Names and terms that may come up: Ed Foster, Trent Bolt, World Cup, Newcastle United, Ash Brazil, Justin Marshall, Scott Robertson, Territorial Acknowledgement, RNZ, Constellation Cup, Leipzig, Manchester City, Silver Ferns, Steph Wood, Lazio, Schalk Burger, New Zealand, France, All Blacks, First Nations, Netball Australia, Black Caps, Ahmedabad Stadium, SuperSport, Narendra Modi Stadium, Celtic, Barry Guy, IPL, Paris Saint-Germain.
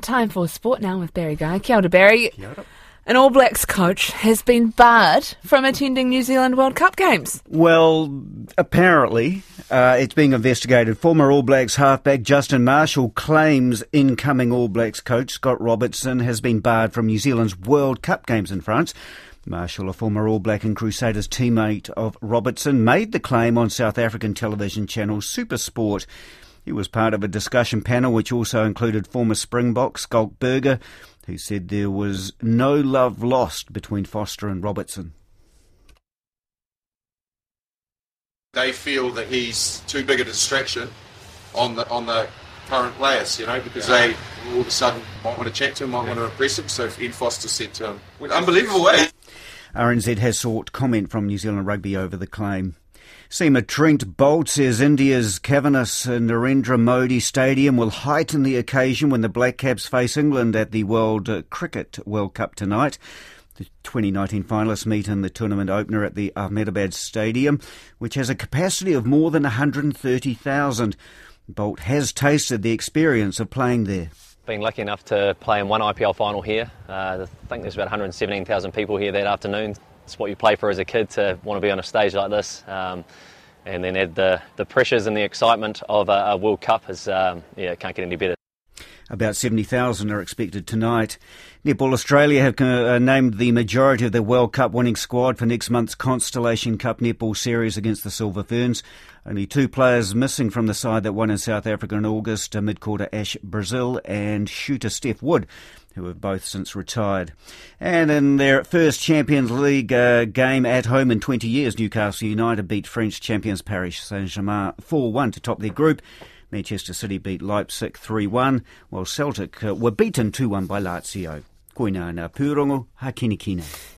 Time for sport now with Barry Guy. Kia ora, Barry. Kia ora. An All Blacks coach has been barred from attending New Zealand World Cup games. Well, apparently, it's being investigated. Former All Blacks halfback Justin Marshall claims incoming All Blacks coach Scott Robertson has been barred from New Zealand's World Cup games in France. Marshall, a former All Black and Crusaders teammate of Robertson, made the claim on South African television channel SuperSport. He was part of a discussion panel which also included former Springbok Schalk Burger, who said there was no love lost between Foster and Robertson. They feel that he's too big a distraction on the current players, you know, because they all of a sudden might want to chat to him, might want to impress him. So Ed Foster said to him, unbelievable way. RNZ has sought comment from New Zealand Rugby over the claim. Seamer Trent Bolt says India's cavernous Narendra Modi Stadium will heighten the occasion when the Black Caps face England at the World Cup tonight. The 2019 finalists meet in the tournament opener at the Ahmedabad Stadium, which has a capacity of more than 130,000. Bolt has tasted the experience of playing there. Been lucky enough to play in one IPL final here. I think there's about 117,000 people here that afternoon. It's what you play for as a kid, to want to be on a stage like this, and then add the pressures and the excitement of a World Cup is, it can't get any better. About 70,000 are expected tonight. Netball Australia have named the majority of their World Cup winning squad for next month's Constellation Cup netball series against the Silver Ferns. Only two players missing from the side that won in South Africa in August, mid-quarter Ash Brazil and shooter Steph Wood, who have both since retired. And in their first Champions League game at home in 20 years, Newcastle United beat French champions Paris Saint-Germain 4-1 to top their group. Manchester City beat Leipzig 3-1, while Celtic were beaten 2-1 by Lazio. Koina na pūrongo, ha kine kine.